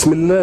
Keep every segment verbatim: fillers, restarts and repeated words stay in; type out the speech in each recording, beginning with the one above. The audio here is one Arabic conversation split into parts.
بسم الله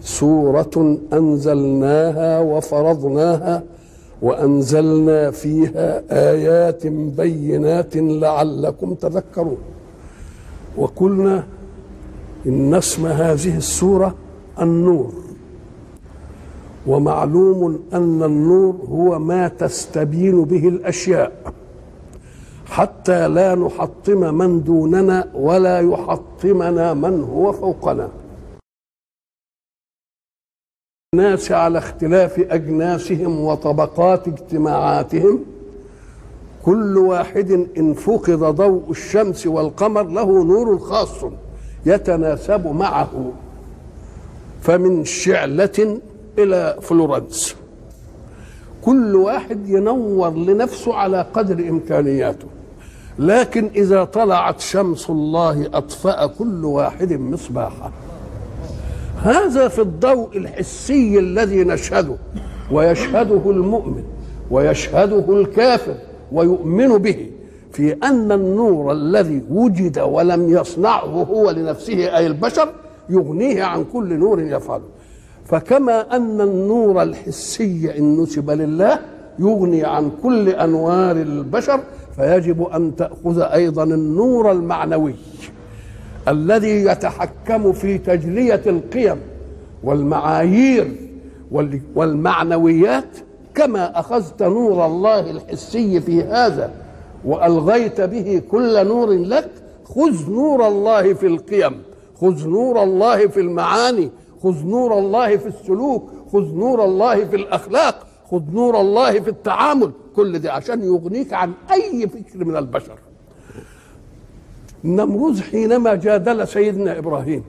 سورة أنزلناها وفرضناها وأنزلنا فيها آيات بينات لعلكم تذكرون. وقلنا إن اسم هذه السورة النور، ومعلوم أن النور هو ما تستبين به الأشياء حتى لا نحطم من دوننا ولا يحطمنا من هو فوقنا. الناس على اختلاف أجناسهم وطبقات اجتماعاتهم، كل واحد إن فقد ضوء الشمس والقمر له نور خاص يتناسب معه، فمن شعلة إلى فلورنس، كل واحد ينور لنفسه على قدر إمكانياته. لكن إذا طلعت شمس الله أطفأ كل واحد مصباحه. هذا في الضوء الحسي الذي نشهده، ويشهده المؤمن ويشهده الكافر ويؤمن به، في أن النور الذي وجد ولم يصنعه هو لنفسه أي البشر يغنيه عن كل نور يفعله. فكما أن النور الحسي إن نسب لله يغني عن كل أنوار البشر، فيجب أن تأخذ أيضا النور المعنوي الذي يتحكم في تجلية القيم والمعايير والمعنويات. كما أخذت نور الله الحسي في هذا وألغيت به كل نور لك، خذ نور الله في القيم، خذ نور الله في المعاني، خذ نور الله في السلوك، خذ نور الله في الأخلاق، خذ نور الله في التعامل، كل دي عشان يغنيك عن أي فكر من البشر. النمروذ حينما جادل سيدنا إبراهيم،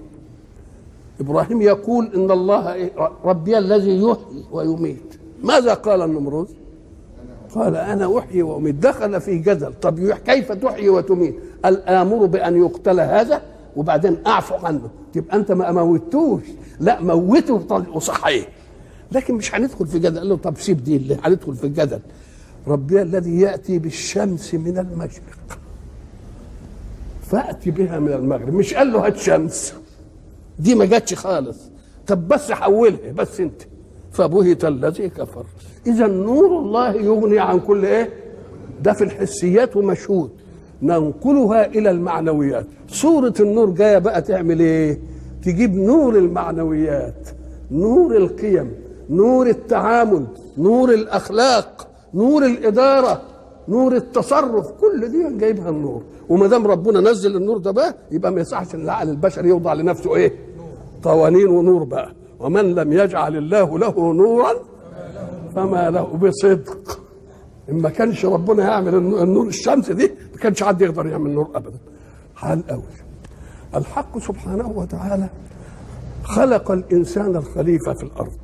إبراهيم يقول إن الله ربي الذي يحيي ويميت، ماذا قال النمروذ؟ قال أنا أحيي وأميت. دخل في جدل، طب كيف تحيي وتميت؟ الآمر بأن يقتل هذا وبعدين أعفو عنه، تبقى أنت ما أموتوش، لا موته بطريقه صحيح. لكن مش هندخل في جدل، قال له طب سيب دي اللي هندخل في الجدل. ربي الذي يأتي بالشمس من المشرق فأتي بها من المغرب، مش قال له هات شمس دي ما جاتش خالص، طب بس حولها بس أنت، فبهت الذي كفر. إذا نور الله يغني عن كل إيه؟ ده في الحسيات ومشهود. ننقلها إلى المعنويات. سورة النور جاية بقى تعمل إيه؟ تجيب نور المعنويات، نور القيم، نور التعامل، نور الأخلاق، نور الإدارة، نور التصرف، كل دي جايبها النور. وما دام ربنا نزل النور ده بقى، يبقى ما يصحش إن العقل البشري يوضع لنفسه إيه؟ قوانين ونور بقى. ومن لم يجعل الله له نورا فما له. بصدق، إما كانش ربنا يعمل النور الشمس دي ما كانش حد يقدر يعمل نور أبدا. حال أول، الحق سبحانه وتعالى خلق الإنسان الخليفة في الأرض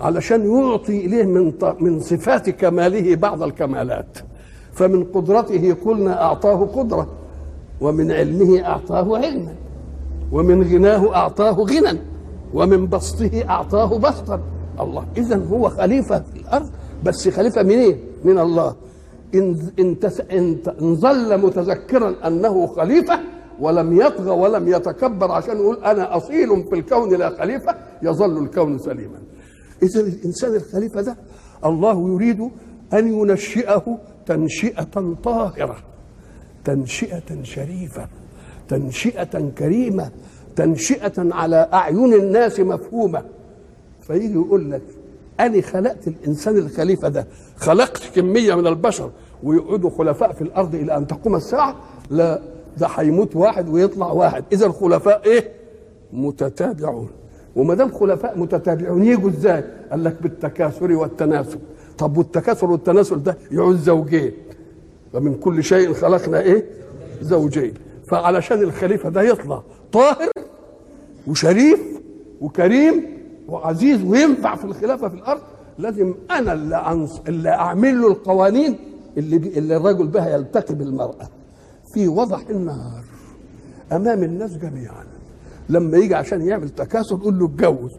علشان يعطي إليه من من صفات كماله بعض الكمالات. فمن قدرته قلنا أعطاه قدرة، ومن علمه أعطاه علما، ومن غناه أعطاه غنى، ومن بسطه أعطاه بسطا. الله، إذن هو خليفة في الأرض، بس خليفة منين؟ إيه؟ من الله. إن, إن, إن, إن ظل متذكرا أنه خليفة ولم يطغى ولم يتكبر عشان يقول أنا أصيل في الكون لا خليفة، يظل الكون سليما. إذا الإنسان الخليفة ده الله يريد أن ينشئه تنشئة طاهرة، تنشئة شريفة، تنشئة كريمة، تنشئة على أعين الناس مفهومة. فيجي يقول لك أنا خلقت الإنسان الخليفة ده، خلقت كمية من البشر ويقعدوا خلفاء في الأرض إلى أن تقوم الساعة، لا ده هيموت واحد ويطلع واحد. إذا الخلفاء إيه؟ متتابعون. وما دام خلفاء متتابعون يجوا إزاي؟ قال لك بالتكاثر والتناسل. طب والتكاثر والتناسل ده يعوز زوجين، ومن كل شيء خلقنا إيه؟ زوجين. فعلشان الخليفة ده يطلع طاهر وشريف وكريم وعزيز وينفع في الخلافه في الارض، لازم انا اللي, اللي اعمل له القوانين اللي, اللي الرجل بها يلتقي بالمراه في وضح النهار امام الناس جميعا. لما يجي عشان يعمل تكاثر قول له اتجوز.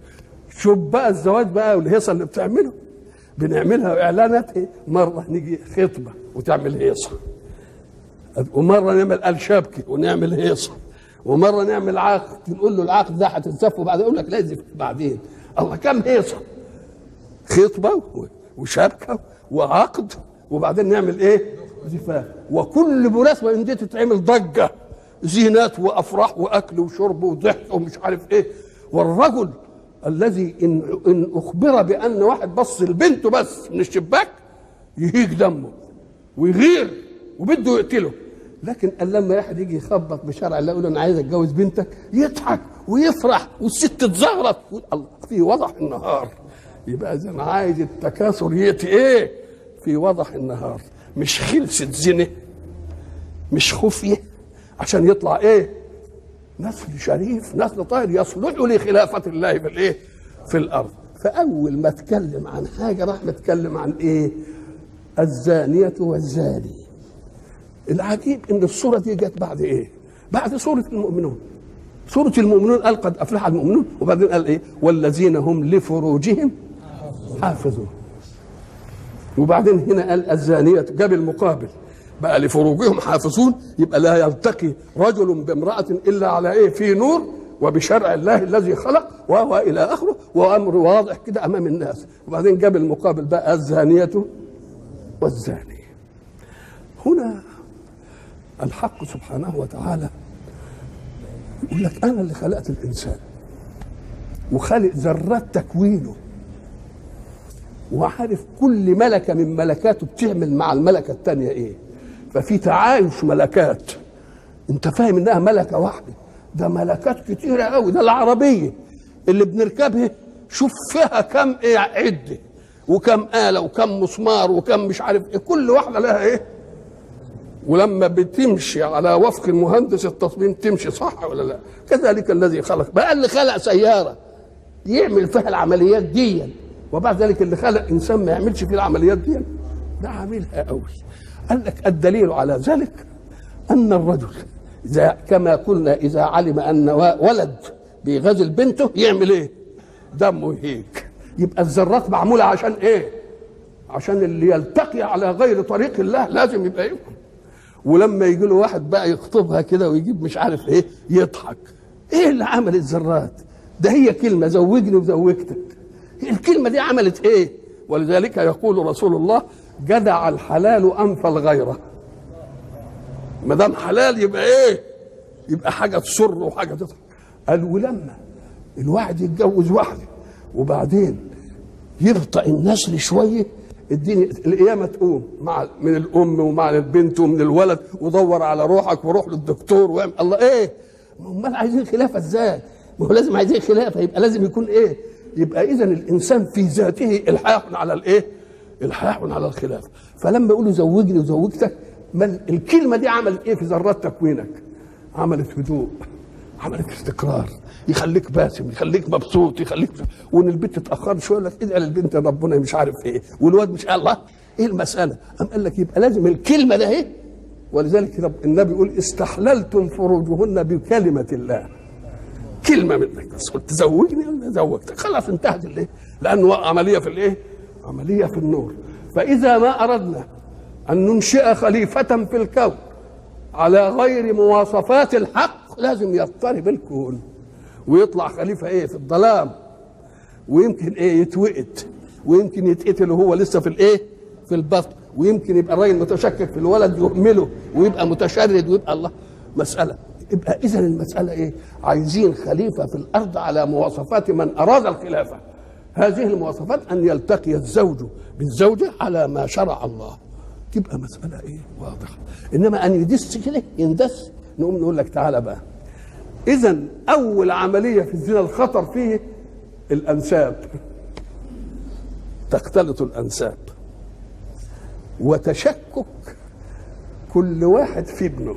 شوف بقى الزواج بقى والهيصه اللي بتعمله، بنعملها اعلانات ايه؟ مره نيجي خطبه وتعمل هيصه، ومره نعمل الشبكه ونعمل هيصه، ومره نعمل عقد نقول له العقد ده هتنزف وبعدين يقول لك لازم بعدين. الله كم هيصه، خطبه وشبكه وعقد وبعدين نعمل ايه؟ زفاف. وكل مناسبه ان دي تتعمل ضجه، زينات وافراح واكل وشرب وضحك ومش عارف ايه. والرجل الذي إن, إن أخبر بأن واحد بص لبنته بس من الشباك يهيج دمه ويغير وبده يقتله. لكن قال لما واحد يجي يخبط بشرع الله يقول أنا عايز أتجوز بنتك، يضحك ويفرح والست تزغرط. الله في وضح النهار. يبقى إذا عايز التكاثر يأتي إيه؟ في وضح النهار، مش خلسة زنا، مش خفية، عشان يطلع إيه؟ نسل شريف، نسل طاهر يصلح لخلافة الله في الايه؟ في الارض. فاول ما اتكلم عن حاجه راح متكلم عن ايه؟ الزانية والزاني. العجيب ان الصورة دي جت بعد ايه؟ بعد سورة المؤمنون. سورة المؤمنون قال قد افلح المؤمنون، وبعدين قال ايه؟ والذين هم لفروجهم حافظون. وبعدين هنا قال الزانية، جاب المقابل بقى لفروجهم حافظون. يبقى لا يلتقي رجل بامرأة إلا على إيه؟ في نور وبشرع الله الذي خلق، وهو إلى آخره، وأمر واضح كده أمام الناس. وبعدين جاب المقابل بقى الزانية والزاني. هنا الحق سبحانه وتعالى يقول لك أنا اللي خلقت الإنسان وخلق ذرات تكوينه، وعارف كل ملكة من ملكاته بتعمل مع الملكة التانية ايه. ففي تعايش ملكات، انت فاهم انها ملكة واحدة، ده ملكات كتيرة قوي. ده العربية اللي بنركبها شوف فيها كم ايه عدة وكم آلة وكم مسمار وكم مش عارف ايه، كل واحدة لها ايه. ولما بتمشي على وفق المهندس التصميم تمشي صح ولا لا؟ كذلك الذي خلق، بقى اللي خلق سيارة يعمل فيها العمليات دي، وبعد ذلك اللي خلق انسان ما يعملش فيه العمليات دي، ده عاملها قوي. قال لك الدليل على ذلك ان الرجل اذا كما قلنا اذا علم ان ولد بيغازل بنته يعمل ايه؟ دمه يهيج. يبقى الذرات معموله عشان ايه؟ عشان اللي يلتقي على غير طريق الله لازم يبقى يبقى. ولما يجي له واحد بقى يخطبها كده ويجيب مش عارف ايه يضحك، ايه اللي عمل الذرات؟ ده هي كلمه زوجني وزوجتك، الكلمة دي عملت ايه؟ ولذلك يقول رسول الله جدع الحلال انفى الغيرة. ما دام حلال يبقى ايه؟ يبقى حاجة تسر وحاجة تضحك. قال ولما الواحد يتجوز واحدة وبعدين يبطئ النسل شوية، الدنيا القيامة تقوم مع من الأم ومع البنت ومن الولد، ودور على روحك وروح للدكتور واعمل. الله ايه؟ امال عايزين خلافة ازاي؟ ما هو لازم عايزين خلافة، يبقى لازم يكون ايه؟ يبقى إذن الإنسان في ذاته إلحاح على الإيه؟ إلحاح على الخلاف. فلما يقولوا زوجني وزوجتك، الكلمة دي عملت إيه في ذرات تكوينك؟ عملت هدوء، عملت استقرار، يخليك باسم، يخليك مبسوط، يخليك. وإن البنت تأخرت شوية يقول لك ادعي للبنت ربنا مش عارف إيه، والواد مش الله إيه المسألة؟ أم قال لك يبقى لازم الكلمة ده إيه؟ ولذلك النبي يقول استحللتم فروجهن بكلمة الله. كلمه منك بس قلت زوجني ولا زوجتك، خلاص انتهت الايه؟ لانه عمليه في الايه؟ عمليه في النور. فاذا ما اردنا ان ننشئ خليفه في الكون على غير مواصفات الحق لازم يضطرب الكون ويطلع خليفه ايه؟ في الظلام، ويمكن ايه؟ يتوقد، ويمكن يتقتل وهو لسه في الايه؟ في البطن، ويمكن يبقى الراجل متشكك في الولد يهمله ويبقى متشرد ويبقى الله مساله. يبقى إذا المسألة إيه؟ عايزين خليفة في الأرض على مواصفات من أراد الخلافة. هذه المواصفات أن يلتقي الزوج بالزوجة على ما شرع الله. تبقى مسألة إيه؟ واضحة. إنما أن يدس كده يندس، نقوم نقول لك تعالى بقى. إذا أول عملية في الزنا الخطر فيه الأنساب. تختلط الأنساب وتشكك كل واحد في ابنه.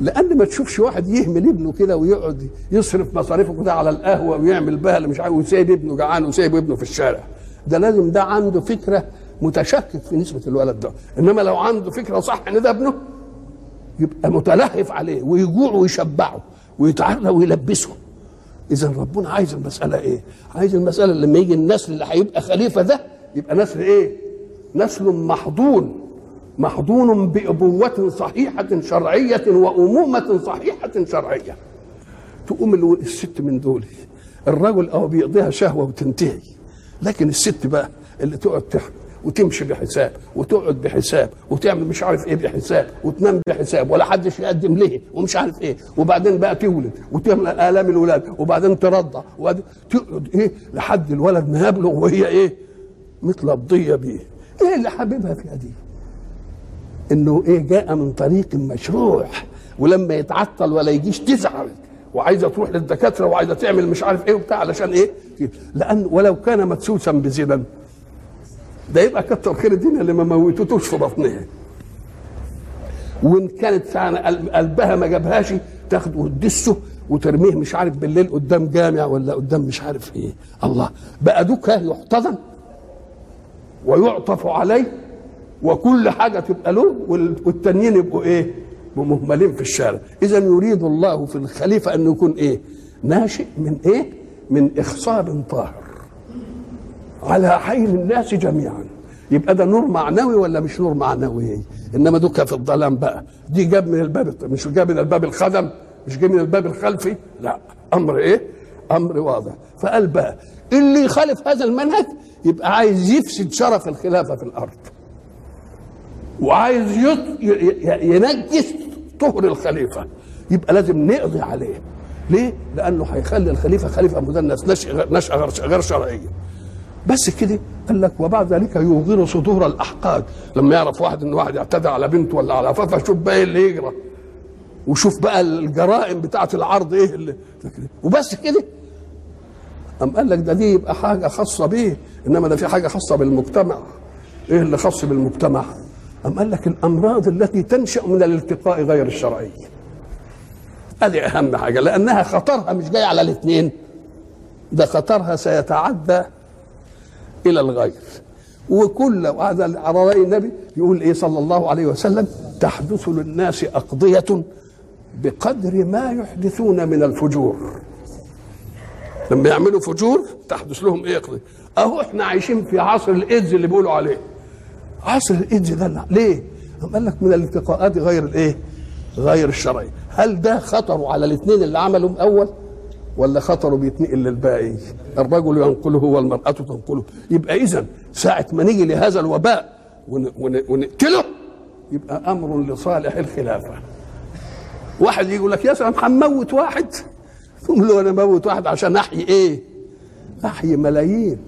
لأن ما تشوفش واحد يهمل ابنه كده ويقعد يصرف مصاريفه كده على القهوة ويعمل بها مش عارف ويسيب ابنه جعان ويسيب ابنه في الشارع. ده لازم ده عنده فكرة متشكك في نسبة الولد ده، إنما لو عنده فكرة صح إن ده ابنه يبقى متلهف عليه ويجوعه ويشبعه ويتعرى ويلبسه. إذا ربنا عايز المسألة إيه؟ عايز المسألة لما يجي النسل اللي هيبقى خليفة ده يبقى نسل إيه؟ نسل محضون، محضون بأبوة صحيحة شرعية وأمومة صحيحة شرعية. تقوم الست من دول، الرجل أو بيقضيها شهوة وتنتهي، لكن الست بقى اللي تقعد تحمل وتمشي بحساب وتقعد بحساب وتعمل مش عارف ايه بحساب وتنام بحساب ولا حدش يقدم ليه ومش عارف ايه، وبعدين بقى تولد وتعمل آلام الولاد وبعدين ترضع وتقعد ايه لحد الولد ما يبلغ وهي ايه متلبضيه بيه. ايه اللي حاببها فيها دي؟ انه ايه جاء من طريق مشروع، ولما يتعطل ولا يجيش تزعل وعايزه تروح للدكاتره وعايزه تعمل مش عارف ايه وبتاع علشان ايه؟ لان ولو كان مدسوسا بزنا ده يبقى كتر خير الدنيا اللي ما موتتوش في بطنها، وان كانت قلبها ما جابهاش تاخده وتدسه وترميه مش عارف بالليل قدام جامع ولا قدام مش عارف ايه. الله بقى دوكا يحتضن ويعطف عليه وكل حاجه تبقى له، والتانيين يبقوا ايه؟ مهملين في الشارع. اذا يريد الله في الخليفه انه يكون ايه؟ ناشئ من ايه؟ من اخصاب طاهر على حيل الناس جميعا. يبقى ده نور معنوي ولا مش نور معنوي؟ انما دوكا في الظلام بقى، دي جاب من الباب، مش جاب من الباب الخدم، مش جاب من الباب الخلفي، لا امر ايه؟ امر واضح. فقال بقى اللي يخالف هذا المنهج يبقى عايز يفسد شرف الخلافه في الارض، وعايز ينجس طهر الخليفه، يبقى لازم نقضي عليه. ليه؟ لانه هيخلي الخليفه خليفه مدنس نشأة غير شرعيه. بس كده قال لك وبعد ذلك يظهر صدور الاحقاد. لما يعرف واحد ان واحد اعتدى على بنته ولا على فافه شوف بقى ايه اللي يجرى، وشوف بقى الجرائم بتاعه العرض ايه اللي وبس كده. قام قال لك ده دي يبقى حاجه خاصه بيه، انما ده في حاجه خاصه بالمجتمع. ايه اللي خاص بالمجتمع؟ قام قال لك الامراض التي تنشا من الالتقاء غير الشرعي. ادي اهم حاجه، لانها خطرها مش جاي على الاثنين، ده خطرها سيتعدى إلى الغير. وكل وهذا على رأي النبي يقول إيه صلى الله عليه وسلم: تحدث للناس أقضية بقدر ما يحدثون من الفجور. لما يعملوا فجور تحدث لهم إيه أقضية. أهو إحنا عايشين في عصر الإيدز اللي بيقولوا عليه. عصر الإيدز ده ليه؟ قال لك من الالتقاءات غير الإيه؟ غير الشرعية. هل ده خطره على الاثنين اللي عملهم أول؟ ولا خطره بيتنقل للباقي؟ الرجل ينقله والمرأة تنقله. يبقى إذن ساعة ما نيجي لهذا الوباء ونقتله يبقى أمر لصالح الخلافة. واحد يقول لك يا سلام هنموت واحد، تقول له أنا موت واحد عشان أحيي إيه؟ أحيي ملايين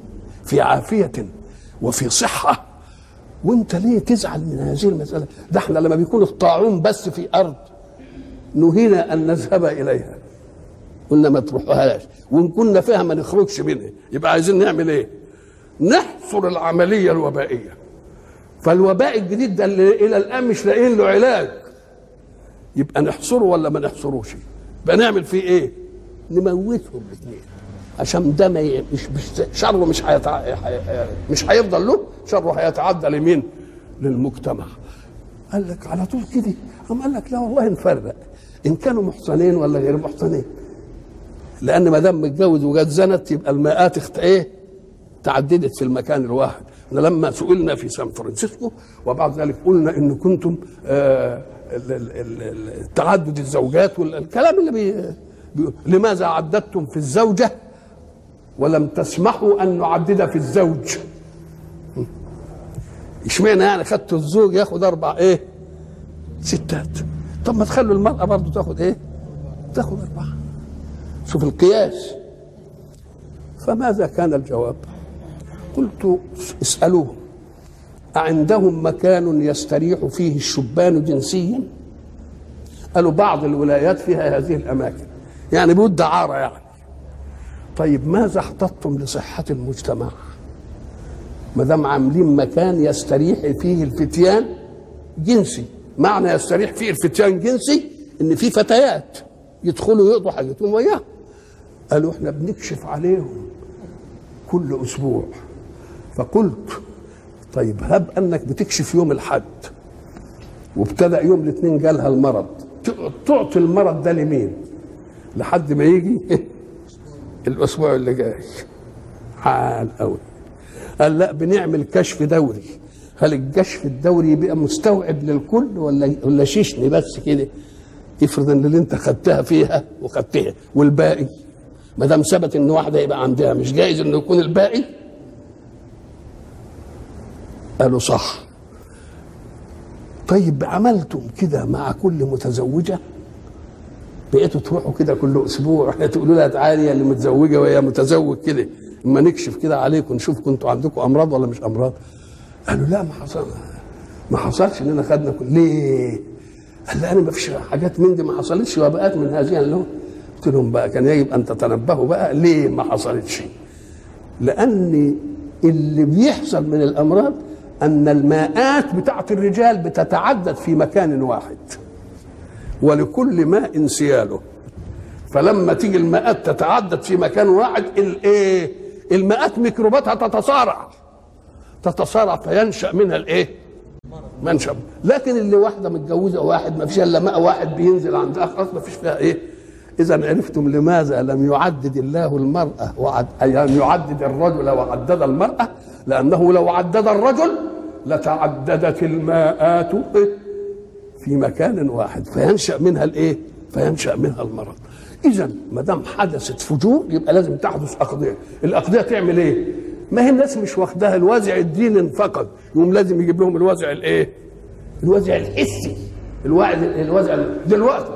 في عافية وفي صحة، وأنت ليه تزعل من هذه المسألة؟ ده احنا لما بيكون الطاعون بس في أرض نهينا أن نذهب إليها، قلنا ما تروحوهاش، وان كنا فيها ما نخرجش منها. يبقى عايزين نعمل ايه؟ نحصر العمليه الوبائيه. فالوباء الجديد ده اللي الى الان مش لاقيين له علاج، يبقى نحصره ولا ما نحصروش؟ يبقى نعمل فيه ايه؟ نموتهم الاثنين عشان ده ما ي... مش شره مش هيتع... مش هيفضل له، شره هيتعدى لمين؟ للمجتمع. قال لك على طول كده. قام قال لك لا والله نفرق ان كانوا محصنين ولا غير محصنين، لأن ما دام متجوز وجات زنت يبقى المئات اخت ايه؟ تعددت في المكان الواحد. احنا لما سئلنا في سان فرانسيسكو وبعد ذلك قلنا ان كنتم آه تعدد الزوجات والكلام اللي بي لماذا عددتم في الزوجة ولم تسمحوا ان نعدد في الزوج؟ اشمعنى يعني خدتوا الزوج ياخد اربع ايه؟ ستات. طب ما تخلوا المرأة برضه تاخد ايه؟ تاخد اربعة. شوف القياس. فماذا كان الجواب؟ قلت اسألوهم أعندهم مكان يستريح فيه الشبان جنسيا؟ قالوا بعض الولايات فيها هذه الأماكن، يعني بيقول دعارة يعني. طيب ماذا احتطتم لصحة المجتمع ما دام عاملين مكان يستريح فيه الفتيان جنسي؟ معنى يستريح فيه الفتيان جنسي ان في فتيات يدخلوا يقضوا حاجتهم وياهم. قالوا احنا بنكشف عليهم كل اسبوع. فقلت طيب هب انك بتكشف يوم الحد وابتدأ يوم الاثنين جالها المرض، تعطي المرض ده لمين؟ لحد ما يجي الاسبوع اللي جاي. حال قوي. قال لا بنعمل كشف دوري. هل الكشف الدوري يبقى مستوعب للكل ولا ولا شيشني بس كده؟ افرض ان اللي انت خدتها فيها وخدتها والباقي ما دام ثبت ان واحده يبقى عندها، مش جايز انه يكون الباقي؟ قالوا صح. طيب عملتم كده مع كل متزوجه؟ بقيتوا تروحوا كده كل اسبوع تقولوا لها تعالي يا اللي متزوجه ويا متزوج كده اما نكشف كده عليكم نشوف كنتوا عندكم امراض ولا مش امراض؟ قالوا لا ما حصل ما حصلش اننا خدنا كل. ليه؟ قال لا انا ما فيش حاجات من دي ما حصلتش وبقات من هذه اللون. قلت لهم بقى كان يجب ان تتنبهوا بقى ليه ما حصلتش. لان اللي بيحصل من الامراض ان الماءات بتاعت الرجال بتتعدد في مكان واحد ولكل ماء سياله. فلما تيجي الماءات تتعدد في مكان واحد الايه؟ الماءات ميكروباتها تتصارع تتصارع فينشأ منها الايه؟ منشأ. لكن اللي واحده متجوزه واحد ما فيش الا ماء واحد بينزل عندها خلاص ما فيش فيها ايه؟ اذا عرفتم لماذا لم يعدد الله المراه وعد يعني يعدد الرجل وعدد المراه؟ لانه لو عدد الرجل لتعددت الماءات في مكان واحد فينشأ منها الايه؟ فينشأ منها المرض. اذا ما دام حدثت فجور يبقى لازم تحدث اقضيه. الاقضيه تعمل ايه؟ ما هي الناس مش واخداها الوازع الدين انفقد، يقوم لازم يجيب لهم الوازع الايه؟ الوازع الحسي. الوازع دلوقتي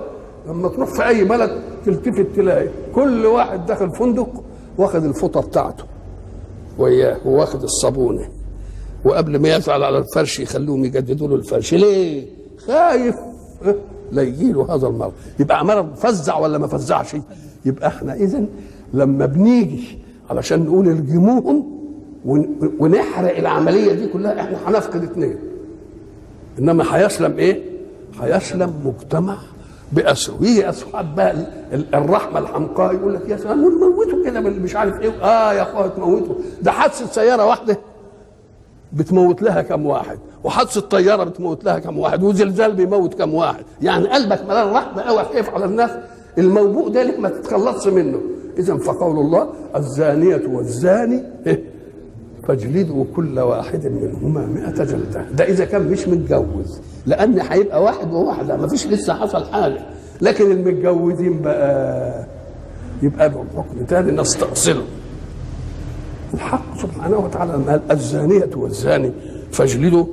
لما تروح في اي بلد تلتفت تلاقي كل واحد داخل فندق واخد الفطر بتاعته وياه وواخد الصابونه، وقبل ما يفعل على الفرش يخلوهم يجددوا له الفرش. ليه؟ خايف لا يجيله هذا المرض. يبقى مرض فزع ولا ما فزعش؟ يبقى احنا اذا لما بنيجي علشان نقول الجموهم ونحرق العمليه دي كلها احنا هنفقد اثنين، انما هيسلم ايه؟ هيسلم مجتمع باسره. يجي اصحاب بقى الرحمه الحمقاء يقول لك يا سلام ونموتوا كده مش عارف ايه، اه يا اخويا تموتوا. ده حادثه سياره واحده بتموت لها كم واحد، وحادثه طياره بتموت لها كم واحد، وزلزال بيموت كم واحد. يعني قلبك ملان رحمه قوي خايف على الناس، الموبوء ده لك ما تتخلصش منه. اذا فقول الله الزانيه والزاني فاجلدوا كل واحد منهما مئة جلده. ده اذا كان مش متجوز، لان هيبقى واحد وواحده ما فيش لسه حصل حاجه. لكن المتجوزين بقى يبقى لهم حكم تاني نستأصله. الحق سبحانه وتعالى قال الزانيه والزاني فاجلدوا.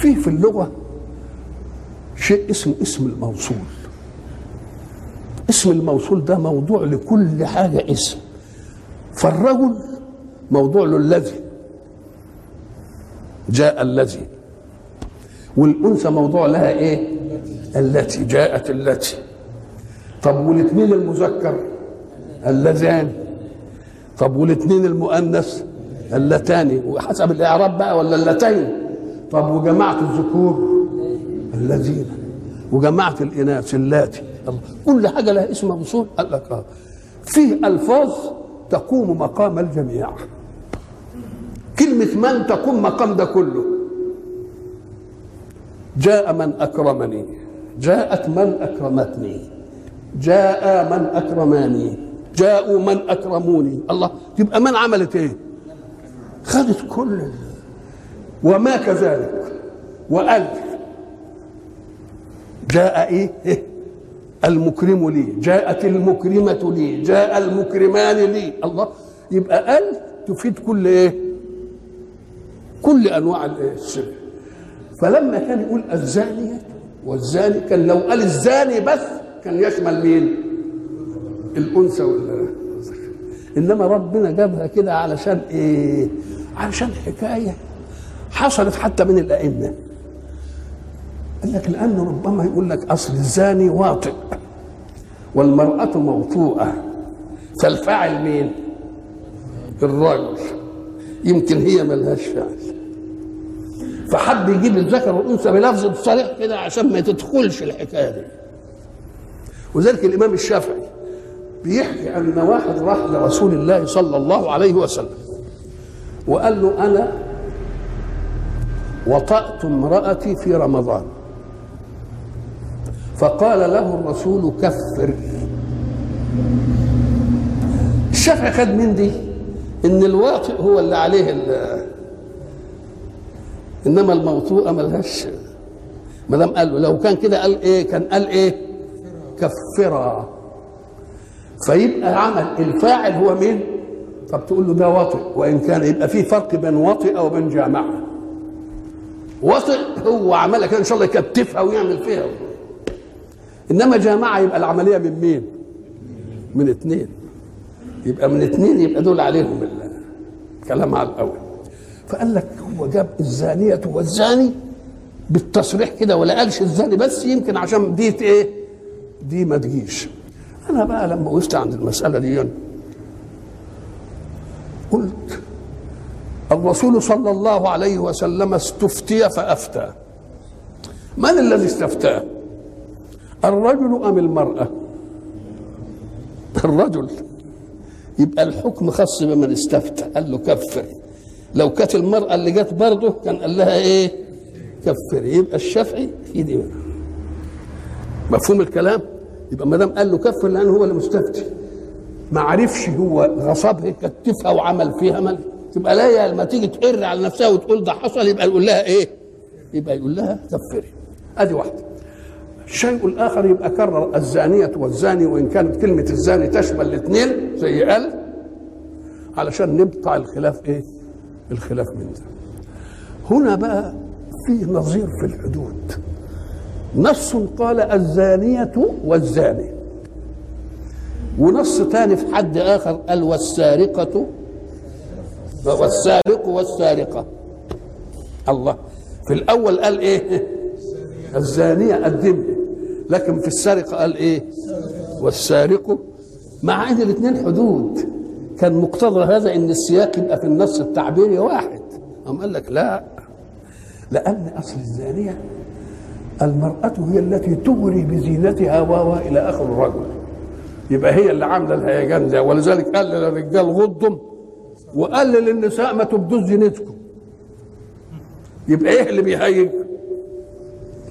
فيه في اللغه شيء اسمه اسم الموصول. اسم الموصول ده موضوع لكل حاجه اسم. فالرجل موضوع له الذي، جاء الذي. والانثى موضوع لها ايه؟ التي، جاءت التي. طب والاثنين المذكر؟ اللذان. طب والاثنين المؤنث؟ اللتان، وحسب الاعراب بقى ولا اللتين. طب وجماعه الذكور؟ الذين، وجماعه الاناث اللاتي. كل حاجه لها اسم موصول. قال لك اه فيه الفاظ تقوم مقام الجميع. كلمه من تقوم مقام ده كله. جاء من اكرمني، جاءت من اكرمتني، جاء من اكرماني، جاءوا من اكرموني. الله، تبقى من عملت ايه؟ خدت كل. وما كذلك، وقال جاء ايه؟ إيه؟ المكرم لي، جاءت المكرمة لي، جاء المكرمان لي. الله، يبقى قال تفيد كل ايه؟ كل انواع السلع. فلما كان يقول الزانية والزاني كان لو قال الزاني بس كان يشمل مين؟ الانثى والذكر. انما ربنا جابها كده علشان ايه؟ علشان حكاية حصلت حتى من الائمة. قال لك لأنه ربما يقول لك أصل الزاني واطئ والمرأة موطوءة، فالفاعل مين؟ الرجل. يمكن هي ملهاش فاعل، فحد يجيب الذكر والانثى بلفظ صريح كده عشان ما تدخلش الحكايه دي. وذلك الامام الشافعي بيحكي ان واحد راح لرسول الله صلى الله عليه وسلم وقال له انا وطأت امرأتي في رمضان، فقال له الرسول كفر. الشافعي خد من دي ان الواطئ هو اللي عليه، انما الموطوءه ملهاش. ما دام قال له لو كان كده قال ايه؟ كان قال ايه؟ كفرا. فيبقى عمل الفاعل هو مين؟ طب تقول له ده واطئ، وان كان يبقى في فرق بين واطئه وبين جامعه. واطئ هو عملها كده ان شاء الله يكتفها ويعمل فيها، انما جامعه يبقى العمليه من مين؟ من اثنين. يبقى من اثنين يبقى دول عليهم الكلام على الاول. فقال لك هو جاب الزانيه والزاني بالتصريح كده، ولا قالش الزاني بس، يمكن عشان ديت ايه؟ دي ما تجيش. انا بقى لما وقفت عند المساله دي قلت الرسول صلى الله عليه وسلم استفتي فافتى. من الذي استفتاه؟ الرجل ام المراه؟ الرجل. يبقى الحكم خاص بمن استفتى، قال له كفر. لو كانت المرأة اللي جت برضه كان قال لها ايه؟ كفر. يبقى الشافعي في دي منها. مفهوم الكلام؟ يبقى ما دام قال له كفر لأنه هو اللي مستفتي، ما عرفش هو غصبها كتفها وعمل فيها مال، تبقى لا لما تيجي تقر على نفسها وتقول ده حصل يبقى يقول لها ايه؟ يبقى يقول لها كفري. ادي واحدة. الشيء الآخر يبقى كرر الزانية والزاني، وإن كانت كلمة الزاني تشمل الاثنين زي قال، علشان نبقى الخلاف إيه؟ الخلاف من ده. هنا بقى فيه نظير في الحدود، نص قال الزانية والزاني، ونص تاني في حد آخر قال والسارقة والسارق والسارقة. الله، في الأول قال إيه؟ الزانية قدمه، لكن في السرقة قال ايه؟ والسارق. مع ان الاثنين حدود، كان مقتضى هذا ان السياق يبقى في النص التعبيري واحد. هم قال لك لا، لان اصل الزانية المرأة هي التي تغري بزينتها و الى اخر الرجل، يبقى هي اللي عامله الهيجان ده. ولذلك قال للرجال غضوا وقال للنساء ما تبدوش زينتكم. يبقى ايه اللي بيهيج؟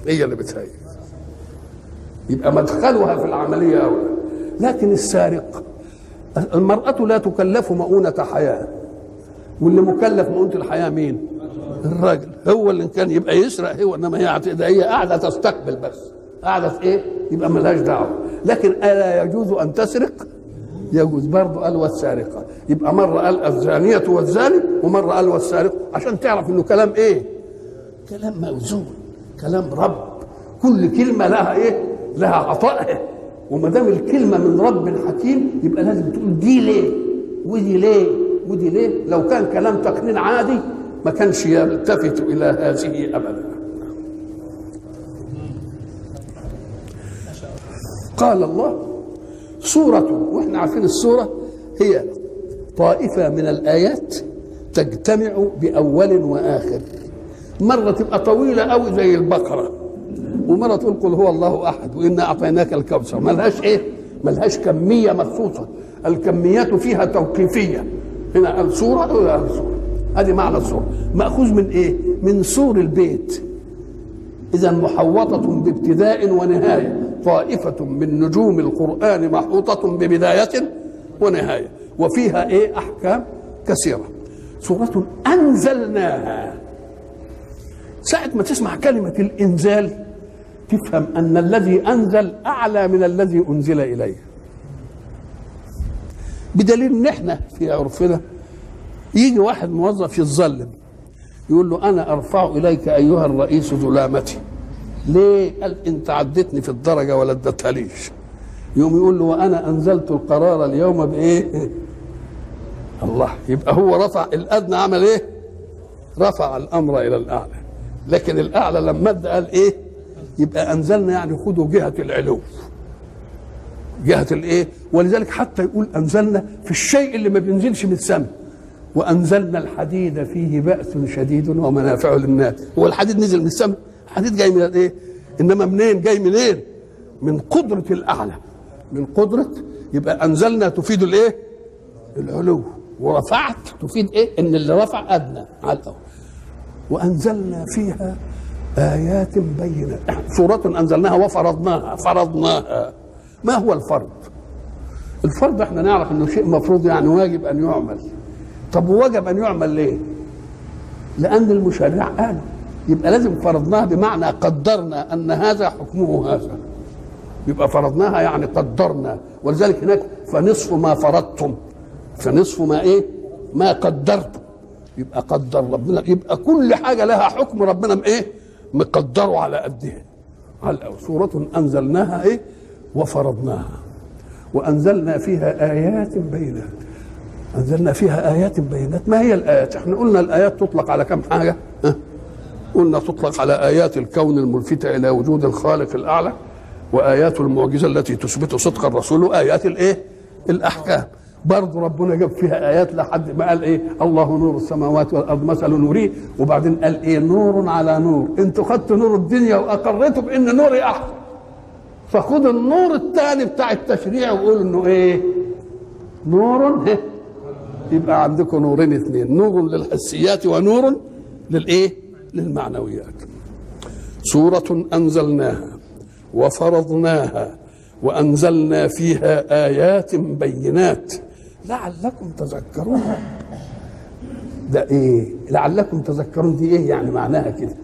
هي اللي بتهيج. يبقى مدخلها في العمليه اولى. لكن السارق، المراه لا تكلف مؤونه حياه، واللي مكلف مؤونه الحياه مين؟ الراجل. هو اللي كان يبقى يسرق هو، انما هي ده هي قاعده تستقبل بس، قاعده في ايه؟ يبقى ملهاش دعوه. لكن الا يجوز ان تسرق؟ يجوز برضه. قال والسارقه، يبقى مره قال الزانيه والزاني ومره قال والسارق، عشان تعرف انه كلام ايه؟ كلام موزون، كلام رب، كل كلمه لها ايه؟ لها عطائها. وما دام الكلمه من رب حكيم يبقى لازم تقول دي ليه ودي ليه ودي ليه. لو كان كلام تقنين عادي ما كانش يلتفت الى هذه ابدا. قال الله سوره، واحنا عارفين السوره هي طائفه من الايات تجتمع باول واخر، مرة تبقى طويلة أوي زي البقرة، ومرة تقول قل هو الله أحد وإنا أعطيناك الكوثر. ملهاش إيه؟ ملهاش كمية مخصوصة، الكميات فيها توقيفية. هنا قال سورة ولا قال سورة؟ أدي معنى السورة، مأخوذ من إيه؟ من سور البيت. إذا محوطة بابتداء ونهاية، طائفة من نجوم القرآن محوطة ببداية ونهاية، وفيها إيه؟ أحكام كثيرة. سورة أنزلناها. ساعة ما تسمع كلمة الإنزال تفهم أن الذي أنزل أعلى من الذي أنزل إليه، بدليل إن إحنا في عرفنا يجي واحد موظف يتظلم يقول له أنا أرفع إليك أيها الرئيس ظلامتي. ليه؟ قال أنت عدتني في الدرجة ولا ادتهاليش. يوم يقول له وأنا أنزلت القرار اليوم بإيه؟ الله، يبقى هو رفع الأدنى، عمل إيه؟ رفع الأمر إلى الأعلى. لكن الاعلى لما ادى قال ايه؟ يبقى انزلنا، يعني خدوا جهه العلو، جهه الايه. ولذلك حتى يقول انزلنا في الشيء اللي ما بينزلش من السماء، وأنزلنا الحديد فيه بأس شديد ومنافع للناس. هو الحديد نزل من السماء؟ الحديد جاي من ايه؟ إنما منين جاي؟ منين؟ من قدرة الأعلى، من قدرة. يبقى أنزلنا تفيد الايه؟ العلو، ورفعت تفيد ايه؟ إن اللي رفع أدنى على الأول. وأنزلنا فيها آيات بينات، سورة أنزلناها وفرضناها. فرضناها، ما هو الفرض؟ الفرض احنا نعرف انه شيء مفروض، يعني واجب ان يعمل. طب وواجب ان يعمل ليه؟ لان المشرع قال، يبقى لازم فرضناها بمعنى قدرنا ان هذا حكمه هذا. يبقى فرضناها يعني قدرنا، ولذلك هناك فنصف ما فرضتم، فنصف ما ايه؟ ما قدرتم. يبقى قدر ربنا، يبقى كل حاجه لها حكم ربنا بايه؟ مقدره على قدها. على سورة انزلناها ايه؟ وفرضناها. وأنزلنا فيها آيات بينات. أنزلنا فيها آيات بينات، ما هي الآيات؟ احنا قلنا الآيات تطلق على كم حاجة؟ أه؟ قلنا تطلق على آيات الكون الملفتة إلى وجود الخالق الأعلى، وآيات المعجزة التي تثبت صدق الرسول، وآيات الإيه؟ الأحكام. برضه ربنا جاب فيها آيات لحد ما قال إيه؟ الله نور السماوات والأرض مثل نوري، وبعدين قال إيه؟ نور على نور. أنتوا خدتوا نور الدنيا وأقرتوا بأن نوري أحسن، فخد النور الثاني بتاع التشريع وقول انه ايه؟ نور. يبقى عندكم نورين اثنين، نور للحسيات ونور للايه؟ للمعنويات. سورة انزلناها وفرضناها وانزلنا فيها ايات بينات لعلكم تذكرون. ده ايه؟ لعلكم تذكرون دي ايه؟ يعني معناها كده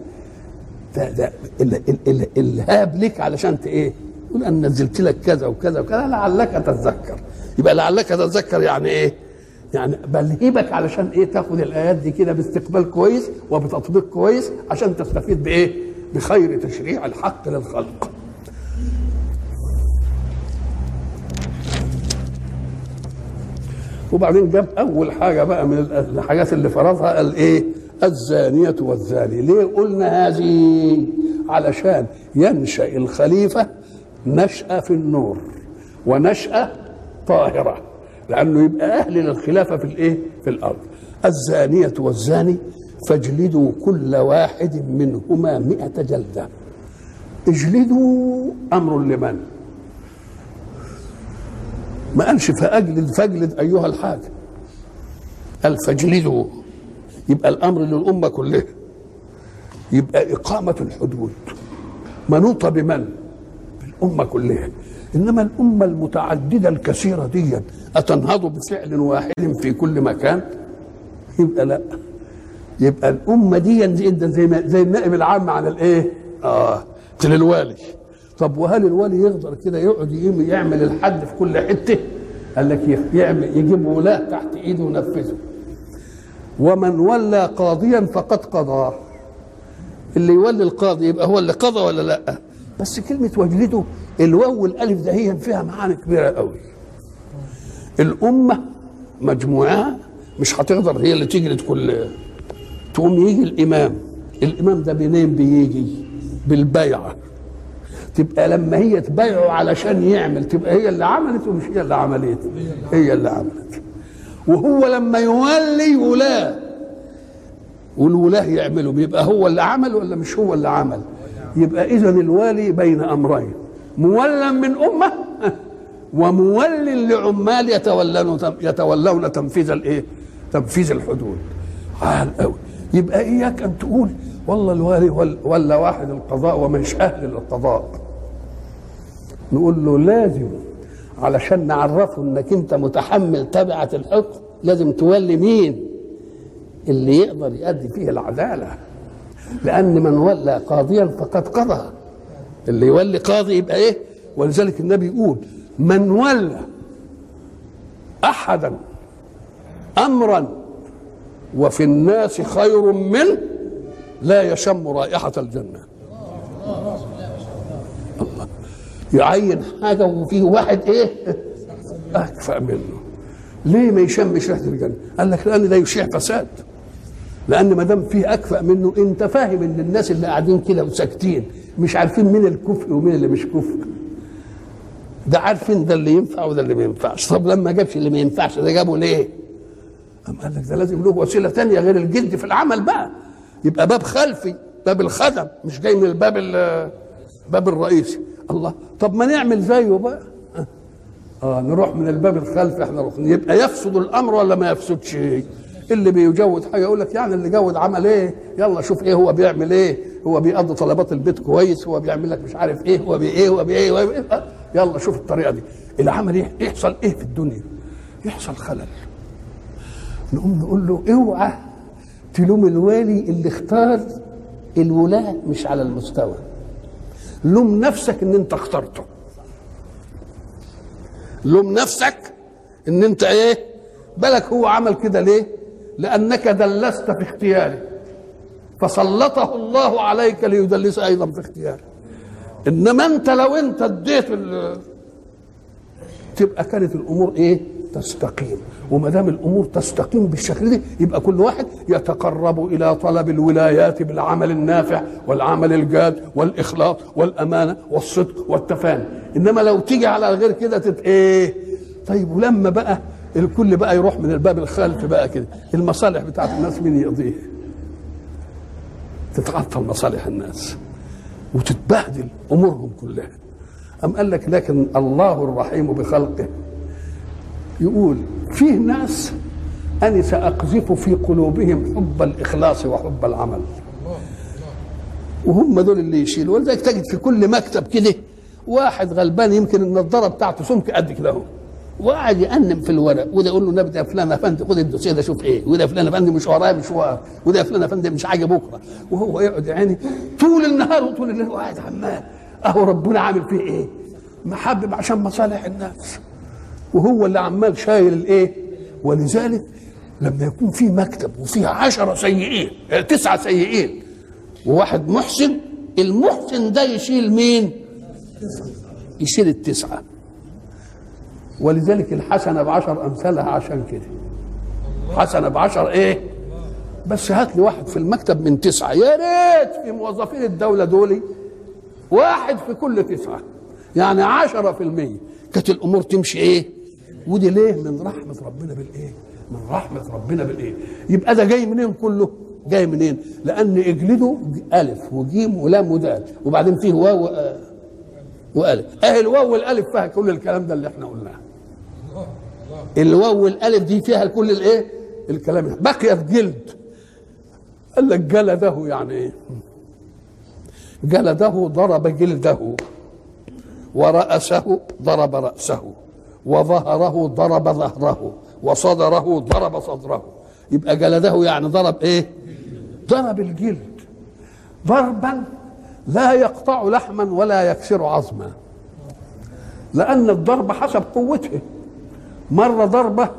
ده ده الالهاب لك علشان ايه؟ يقول أنا نزلت لك كذا وكذا وكذا لعلك تتذكر. يبقى لعلك تتذكر يعني إيه؟ يعني بلهبك علشان إيه؟ تاخد الآيات دي كده باستقبال كويس وبتطبيق كويس عشان تستفيد بإيه؟ بخير تشريع الحق للخلق. وبعدين جاب أول حاجة بقى من الحاجات اللي فرضها، قال إيه؟ الزانية والزاني. ليه قلنا هذه؟ علشان ينشأ الخليفة نشأة في النور ونشأة طاهرة، لأنه يبقى أهل للخلافة في الإيه؟ في الأرض. الزانية والزاني فاجلدوا كل واحد منهما مئة جلدة. اجلدوا أمر لمن؟ ما قالش فأجلد فاجلد أيها الحاكم، قال فاجلدوا، يبقى الأمر للأمة كلها. يبقى إقامة الحدود منوطة بمن؟ أمة كلها. إنما الأمة المتعددة الكثيرة دي أتنهض بفعل واحد في كل مكان؟ يبقى لا، يبقى الأمة دي زي ما زي النائب العام على الإيه؟ آه للوالي. طب وهل الوالي يقدر كده يقعد يعمل الحد في كل حتة؟ قال لك يعمل، يجيب ولاة تحت إيده وينفذه. ومن ولى قاضيا فقد قضى. اللي يولي القاضي يبقى هو اللي قضى ولا لأ؟ بس كلمة واجلده الواو والألف ده هي فيها معاني كبيرة قوي. الأمة مجموعة مش هتقدر هي اللي تجلد كل، تقوم يجي الإمام. الإمام ده منين بيجي؟ بالبيعة. تبقى لما هي تبايعه علشان يعمل تبقى هي اللي عملت ومش هي اللي عملت، هي اللي عملت. وهو لما يولي ولاة والولاة يعملوا بيبقى هو اللي عمل ولا مش هو اللي عمل؟ يبقى إذن الوالي بين أمرين، مولا من أمة ومول لعمال يتولون يتولون تنفيذ الإيه؟ تنفيذ الحدود. عال قوي. يبقى إياك أن تقول والله الوالي ولا واحد القضاء ومش أهل للقضاء. نقول له لازم علشان نعرفه إنك أنت متحمل تبعة الحكم لازم تولي مين؟ اللي يقدر يؤدي فيه العدالة. لأن من ولى قاضيا فقد قضى. اللي يولي قاضي يبقى إيه؟ ولذلك النبي يقول من ولى أحدا أمرا وفي الناس خير منه لا يشم رائحة الجنة. الله يعين حاجة وفيه واحد إيه؟ أكفأ منه. ليه ما يشمش ريحة الجنة؟ قال لك لأن لا يشيع فساد. لأن ما دام فيه أكفأ منه، أنت فاهم إن الناس اللي قاعدين كده وساكتين مش عارفين مين الكفء ومين اللي مش كفء. ده عارفين ده اللي ينفع وده اللي ما ينفعش. طب لما جابش اللي ما ينفعش ده جابه ليه؟ أم قال لك ده لازم له وسيلة تانية غير الجد في العمل بقى، يبقى باب خلفي، باب الخدم، مش جاي من الباب الباب الرئيسي. الله، طب ما نعمل زيه بقى، اه نروح من الباب الخلفي احنا ركن، يبقى يفسد الامر ولا ما يفسدش؟ ايه اللي بيجود حاجه يقول لك يعني اللي جود عمل ايه، يلا شوف ايه هو بيعمل ايه، هو بيقضي طلبات البيت كويس، هو بيعمل لك مش عارف ايه، هو بايه هو بايه هو بايه آه. يلا شوف الطريقه دي. العمل ايه يحصل ايه في الدنيا؟ يحصل خلل، نقوم نقول له اوعى تلوم الوالي اللي اختار الولاه مش على المستوى، لوم نفسك ان انت اخترته، لوم نفسك ان انت ايه، بالك هو عمل كده ليه؟ لانك دلست في اختياره فسلطه الله عليك ليدلس ايضا في اختياره. انما انت لو انت اديت تبقى كانت الامور ايه، تستقيم. وما دام الامور تستقيم بالشكل ده يبقى كل واحد يتقرب الى طلب الولايات بالعمل النافع والعمل الجاد والاخلاص والامانه والصدق والتفاني. انما لو تيجي على غير كده تت ايه. طيب ولما بقى الكل بقى يروح من الباب الخلفي بقى كده، المصالح بتاعت الناس مين يقضيها؟ تتعطل مصالح الناس وتتبهدل امورهم كلها. ام قال لك لكن الله الرحيم بخلقه يقول فيه ناس أنا سأقذف في قلوبهم حب الإخلاص وحب العمل، وهم دول اللي يشيلوا. ولذلك تجد في كل مكتب كده واحد غلبان يمكن النضارة بتاعته سمك قد كده اهو، وقاعد يأنم في الورق، وده يقول له نبي ده فلان افندي خد الدوسيه ده شوف ايه، وده فلان افندي مش ورايا مشوار، وده فلان افندي مش حاجه بكره، وهو يقعد يعني طول النهار وطول الليل وقاعد عمال اهو ربنا عامل فيه ايه؟ محبب عشان مصالح الناس، وهو اللي عمال شايل الايه. ولذلك لما يكون في مكتب وفيه عشرة سيئين تسعة سيئين وواحد محسن، المحسن ده يشيل مين؟ يشيل التسعة. ولذلك الحسنة بعشر أمثالها عشان كده حسنة بعشر ايه. بس هات لي واحد في المكتب من تسعة، يا ريت في موظفين الدولة دولي واحد في كل تسعة، يعني عشرة في المية كانت الأمور تمشي ايه. ودي ليه؟ من رحمة ربنا بالايه، من رحمة ربنا بالايه. يبقى ده جاي منين كله؟ جاي منين؟ لأن اجلده ألف وجيم ولام ودال، وبعدين فيه واو وألف. أهل الواو والألف فيها كل الكلام ده اللي احنا قلناه. الواو والألف دي فيها كل الايه؟ الكلام ده بقي في جلد. قال لك جلده يعني ايه؟ جلده ضرب جلده، ورأسه ضرب رأسه، وظهره ضرب ظهره، وصدره ضرب صدره. يبقى جلده يعني ضرب ايه؟ ضرب الجلد ضربا لا يقطع لحما ولا يكسر عظما، لأن الضرب حسب قوته. مرة ضربة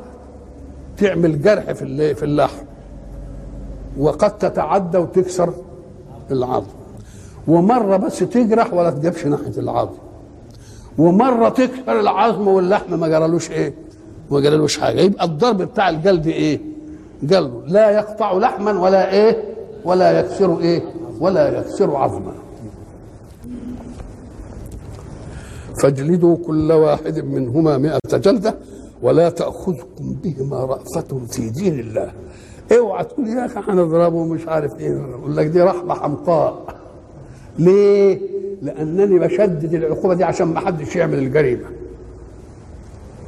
تعمل جرح في في اللحم وقد تتعدى وتكسر العظم، ومرة بس تجرح ولا تجيبش ناحية العظم، ومره تكسر العظم واللحم ما جرالوش ايه، ما جرالوش حاجه. يبقى الضرب بتاع الجلد ايه؟ جلده لا يقطع لحما ولا ايه، ولا يكسر ايه، ولا يكسر عظما. فاجلدوا كل واحد منهما مائة جلده ولا تاخذكم بهما رأفة في دين الله. اوعى تقول يا اخي هنضربه مش عارف ايه، اقول لك دي رحمه حمقاء. ليه؟ لأنني بشدد العقوبة دي عشان ما حدش يعمل الجريمة.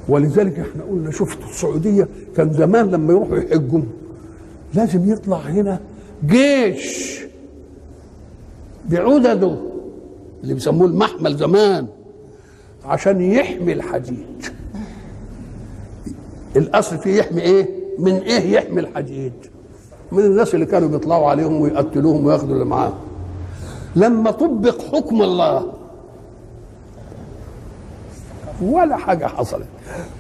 ولذلك احنا قلنا شفت السعودية كان زمان لما يروحوا يحجوا لازم يطلع هنا جيش بعدده اللي بيسموه المحمل زمان عشان يحمي الحديد. الأصل فيه يحمي ايه؟ من ايه يحمي الحديد؟ من الناس اللي كانوا بيطلعوا عليهم ويقتلوهم وياخدوا اللي معاهم. لما طبق حكم الله ولا حاجة حصلت.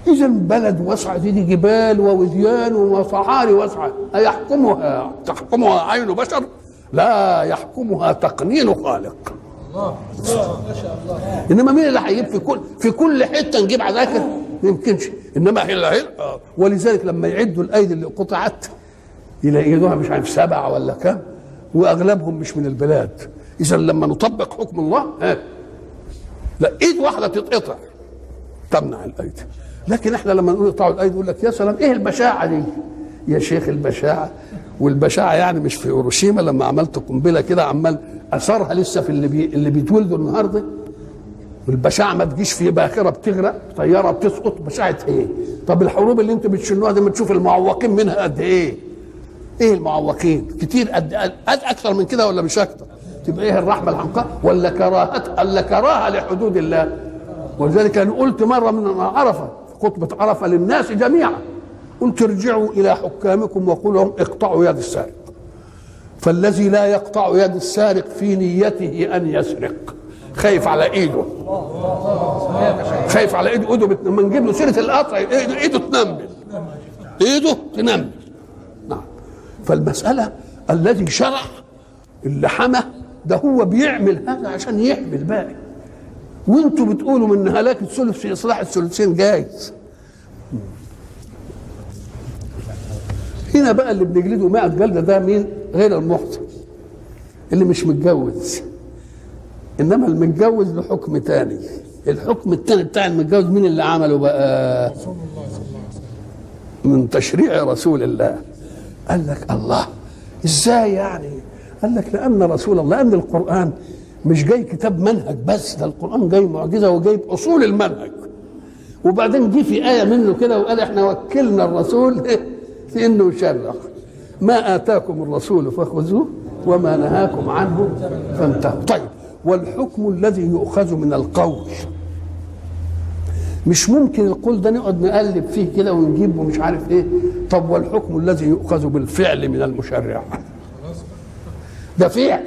إذا بلد واسعة دي, دي جبال ووديان وصحاري واسعة، أيحكمها تحكمها عين بشر؟ لا، يحكمها تقنين خالق. الله ما شاء الله. إنما مين اللي هيجيب في كل في كل حتة نجيب عساكر؟ ما يمكنش. إنما هي ولذلك لما يعدوا الأيدي اللي قطعت يلاقيوها مش عارف سبع ولا كم، وأغلبهم مش من البلاد. إذا لما نطبق حكم الله ها لا إيد واحدة تتقطع تمنع الأيدي، لكن إحنا لما نقول يقطعوا الأيدي يقول لك يا سلام إيه البشاعة دي؟ يا شيخ البشاعة. والبشاعة يعني مش في هيروشيما لما عملت قنبلة كده، عمال أثرها لسه في اللي بي اللي بيتولدوا النهارده. والبشاعة ما تجيش في باخرة بتغرق، طيارة بتسقط، بشاعة ايه؟ طب الحروب اللي انتوا بتشنوها دي ما تشوف المعوقين منها قد ايه؟ ايه المعوقين؟ كتير قد قد اكتر من كده ولا مش اكتر؟ تبقى ايه الرحمة الحمقاء ولا كراهة ولا كراهة لحدود الله؟ ولذلك انا قلت مرة من عرفة خطبة عرفة للناس جميعا، قلت ارجعوا الى حكامكم وقولوا لهم اقطعوا يد السارق، فالذي لا يقطع يد السارق في نيته ان يسرق، خايف على ايده، خايف على ايده، ايده بتنمل، نجيب له سيره القطع، ايده ايده تنمل، ايده تنمل. نعم. فالمساله الذي شرع اللي حمى ده هو بيعمل هذا عشان يحمي الباقي، وانتوا بتقولوا من هلاك الثلث في اصلاح الثلثين جايز. هنا بقى اللي بنجلده مئة جلده ده مين غير المحتل اللي مش متجوز، انما المتجوز له حكم تاني. الحكم التاني بتاع المتجوز مين اللي عمله بقى؟ من تشريع رسول الله. قال لك الله ازاي يعني؟ قال لك لان رسول الله، لان القرآن مش جاي كتاب منهج بس، ده القرآن جاي معجزه وجايب اصول المنهج، وبعدين جه في آية منه كده وقال احنا وكلنا الرسول في انه يشرع، ما آتاكم الرسول فخذوه وما نهاكم عنه فانتهوا. طيب والحكم الذي يؤخذ من القول، مش ممكن القول ده نقعد نقلب فيه كده ونجيب ومش عارف ايه. طب والحكم الذي يؤخذ بالفعل من المشرع، ده فعل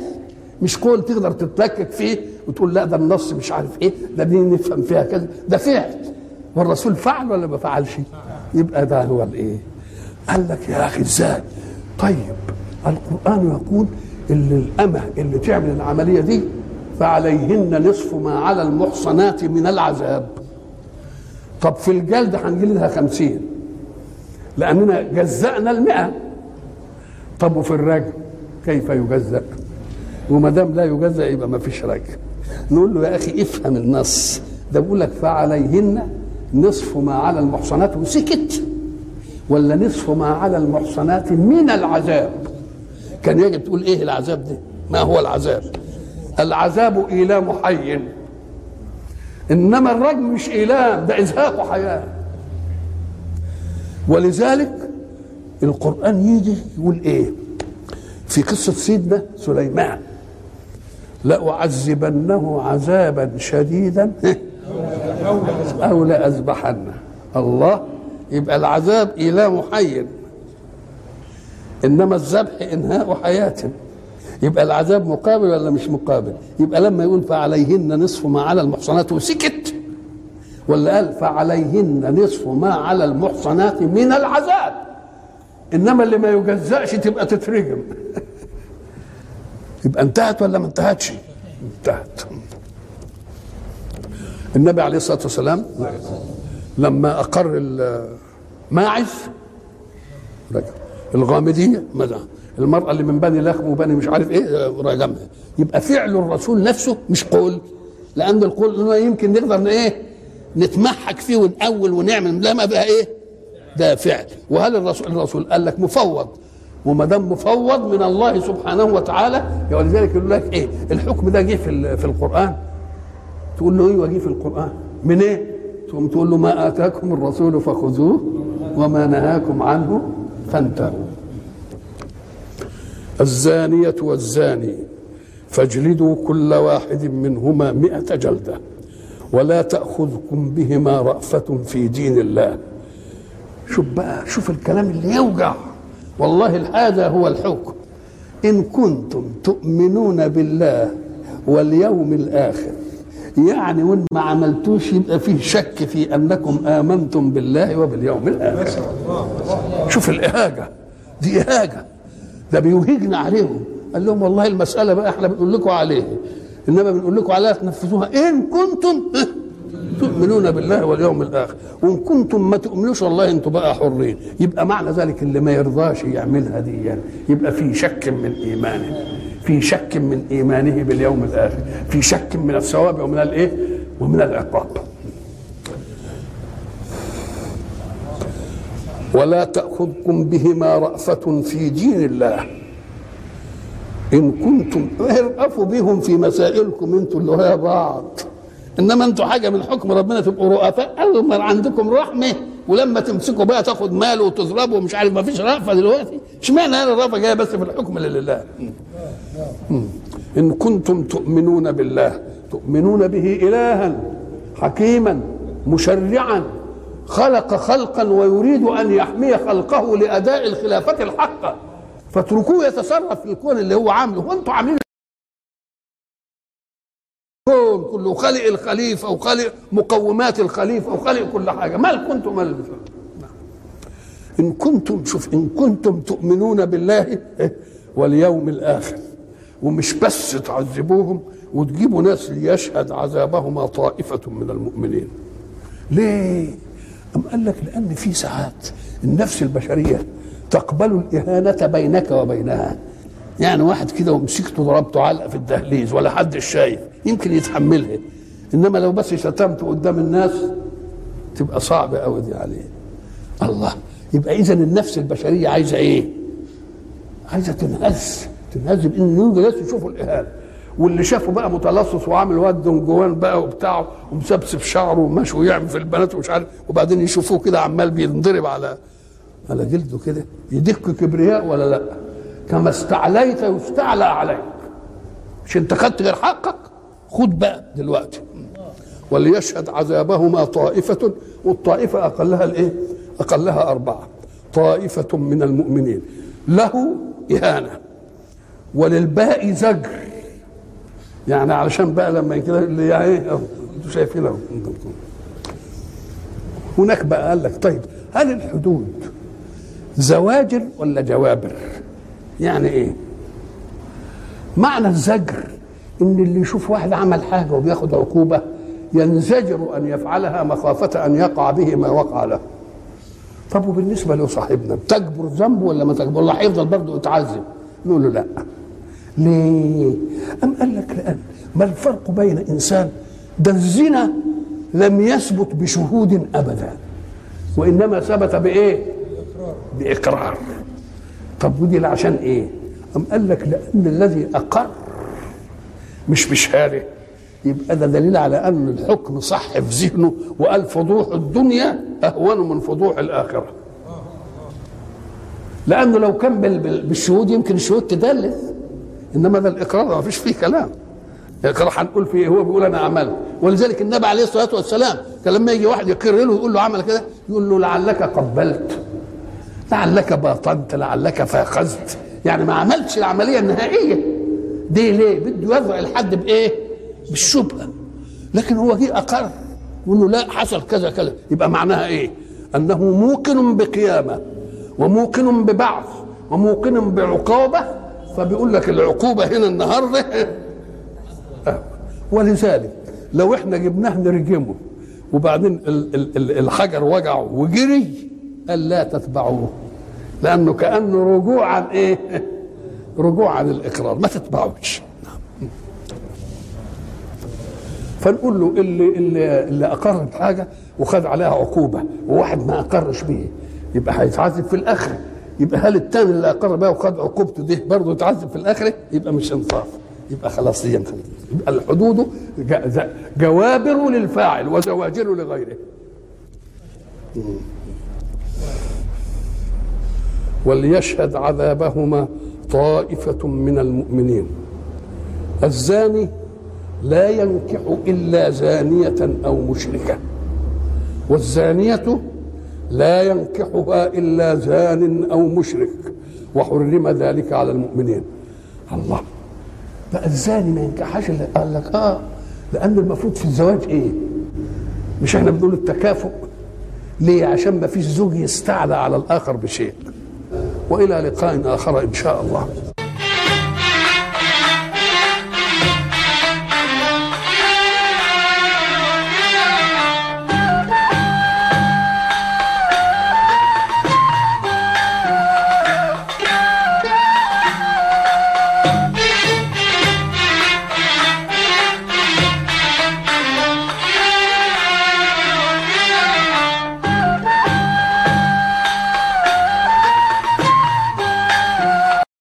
مش قول تقدر تتلكك فيه وتقول لا ده النص مش عارف ايه، ده دي نفهم فيها كذا، ده فعل. والرسول فعل ولا ما فعلش؟ يبقى ده هو الايه. قال لك يا اخي ازاي؟ طيب القرآن يقول اللي الامه اللي تعمل العمليه دي فعليهن نصف ما على المحصنات من العذاب. طب في الجلد هنجلدها خمسين لأننا جزأنا المئة. طب وفي الرجل كيف يجزأ؟ وما دام لا يجزأ يبقى ما فيش رجل. نقول له يا أخي افهم النص ده، بيقول لك فعليهن نصف ما على المحصنات وسكت، ولا نصف ما على المحصنات من العذاب؟ كان يجب تقول ايه العذاب ده؟ ما هو العذاب؟ العذاب إيلام حي، إنما الرجم مش إيلام، ده إزهاق حياة. ولذلك القرآن يجي يقول إيه في قصة سيدنا سليمان؟ لأعذبنه عذابا شديدا أو لأذبحنه. الله، يبقى العذاب إيلام حي إنما الذبح إنهاء حياة. يبقى العذاب مقابل ولا مش مقابل؟ يبقى لما يقول فعليهن نصف ما على المحصنات وسكت، ولا قال فعليهن نصف ما على المحصنات من العذاب، انما اللي ما يجزأش تبقى تترجم. يبقى انتهت ولا ما انتهتش؟ انتهت. النبي عليه الصلاة والسلام لما اقر الماعز رجع، الغامدية ماذا؟ المرأة اللي من بني لخم وبني مش عارف ايه راجمها. يبقى فعل الرسول نفسه مش قول، لأن القول يمكن نقدر ايه نتمحك فيه ونأول ونعمل، لا ما بقى ايه ده فعل. وهل الرسول الرسول قال لك مفوض، وما دام مفوض من الله سبحانه وتعالى، ولذلك يقول لك ايه الحكم ده جه في في القرآن، تقول له ايوه جه في القرآن من ايه؟ تقوم تقول له ما آتاكم الرسول فخذوه وما نهاكم عنه فانتهوا. الزانية والزاني فاجلدوا كل واحد منهما مئة جلدة ولا تأخذكم بهما رأفة في دين الله. شوف بقى، شوف الكلام اللي يوجع والله. هذا هو الحكم، إن كنتم تؤمنون بالله واليوم الآخر، يعني وإن ما عملتوش يبقى فيه شك في أنكم آمنتم بالله وباليوم الآخر. شوف الإهاجة دي، إهاجة ده بيوهجنا عليهم. قال لهم والله المسألة بقى احنا بنقول لكم عليها، انما بنقول لكم عليها تنفذوها ان كنتم تؤمنون بالله واليوم الاخر، وان كنتم ما تؤمنوش والله انتم بقى حرين. يبقى معنى ذلك اللي ما يرضاش يعملها دي يعني يبقى في شك من ايمانه، في شك من ايمانه باليوم الاخر، في شك من الثواب ومن الايه ومن العقاب. ولا تأخذكم بهما رأفة في دين الله إن كنتم ارأفوا بهم في مسائلكم انتوا اللي هي بعض، إنما انتوا حاجة من حكم ربنا تبقوا رؤفاء. أول ما عندكم رحمة ولما تمسكوا بقى تاخد ماله وتضربه ومش عارف، ما فيش رأفة دلوقتي. اشمعنى أنا الرأفة جاية بس في الحكم لله؟ إن كنتم تؤمنون بالله، تؤمنون به إلها حكيما مشرعا خلق خلقا ويريد أن يحمي خلقه لأداء الخلافة الحقة، فاتركوه يتصرف في الكون اللي هو عامله، وانتوا عاملين الكون كله وخالق الخليفه وخالق مقومات الخليفه وخالق كل حاجه، مالكم انتم مال. ان كنتم، شوف، ان كنتم تؤمنون بالله واليوم الاخر، ومش بس تعذبوهم وتجيبوا ناس ليشهد عذابهما طائفه من المؤمنين. ليه؟ أم قال لك لان في ساعات النفس البشريه تقبلوا الإهانة بينك وبينها. يعني واحد كده ومسكته ضربته علقة في الدهليز ولا حد شايف يمكن يتحملها، إنما لو بس شتمته قدام الناس تبقى صعبة أوي دي عليه. الله، يبقى إذن النفس البشرية عايزة إيه؟ عايزة تنهز، تنهز بإن يوجد يشوفوا الإهانة، واللي شافه بقى متلصص وعامل واد دونجوان بقى وبتاعه ومسبسب شعره وماشي ويعمل في البنات ومش عارف، وبعدين يشوفوه كده عمال بينضرب على على جلده كده، يدك كبرياء ولا لا؟ كما استعليت يستعلى عليك، مش انت خدت غير حقك؟ خد بقى دلوقتي. وليشهد عذابهما طائفة، والطائفة أقلها الإيه؟ أقلها أربعة. طائفة من المؤمنين له إهانة وللباقي زجر. يعني علشان بقى لما كده اللي يعني انتوا شايفينه هناك بقى. قال لك طيب هل الحدود زواجر ولا جوابر؟ يعني ايه معنى الزجر؟ ان اللي يشوف واحد عمل حاجه وبياخد عقوبه ينزجر ان يفعلها مخافه ان يقع به ما وقع له. طب وبالنسبه له صاحبنا تجبر ذنبه ولا ما تجبر؟ الله هيفضل برضه يتعذب؟ نقول له لا. ليه؟ ام قال لك لان ما الفرق بين انسان ده الزنا لم يثبت بشهود ابدا وانما ثبت بايه؟ بإقرار. طب ودي عشان إيه؟ أم قال لك لأن الذي أقر مش بشهاده يبقى ده دليل على أن الحكم صح في ذهنه، وقال فضوح الدنيا أهون من فضوح الآخرة، لأنه لو كان بالشهود يمكن الشهود تدلس، إنما ده الإقرار ما فيش فيه كلام. الإقرار هنقول فيه هو بيقول أنا عملت. ولذلك النبي عليه الصلاة والسلام كان لما يجي واحد يقر له ويقول له عمل كده يقول له لعلك قبلت، لعلك باطنت، لعلك فاخذت، يعني ما عملتش العمليه النهائيه دي. ليه؟ بده يضع الحد بايه؟ بالشبهه. لكن هو جه اقر وانه لا حصل كذا كذا، يبقى معناها ايه؟ انه موقن بقيامه وموقن ببعث وموقن بعقابه، فبيقول لك العقوبه هنا النهارده. ولذلك لو احنا جبناه نرجمه وبعدين الحجر وجعه وجري قال لا تتبعوه، لأنه كأنه رجوع عن إيه؟ رجوع عن الإقرار، ما تتبعوش. فنقول له اللي اللي اللي أقر بحاجة وخد عليها عقوبة، وواحد ما أقرش بيه يبقى هيتعذب في الآخرة. يبقى هل التاني اللي أقر بها وخد عقوبته ده برضه يتعذب في الآخرة؟ يبقى مش إنصاف، يبقى خلاص يبقى الحدود جوابر للفاعل وزواجر لغيره. وليشهد عذابهما طائفة من المؤمنين. الزاني لا ينكح إلا زانية أو مشركة، والزانية لا ينكحها إلا زان أو مشرك، وحرم ذلك على المؤمنين. الله، بقى الزاني ما ينكحهاش إلا، قال لك آه لأن المفروض في الزواج إيه؟ مش إحنا بنقول التكافؤ؟ ليه؟ عشان ما فيش زوج يستعلى على الآخر بشيء. وإلى لقاء آخر إن شاء الله.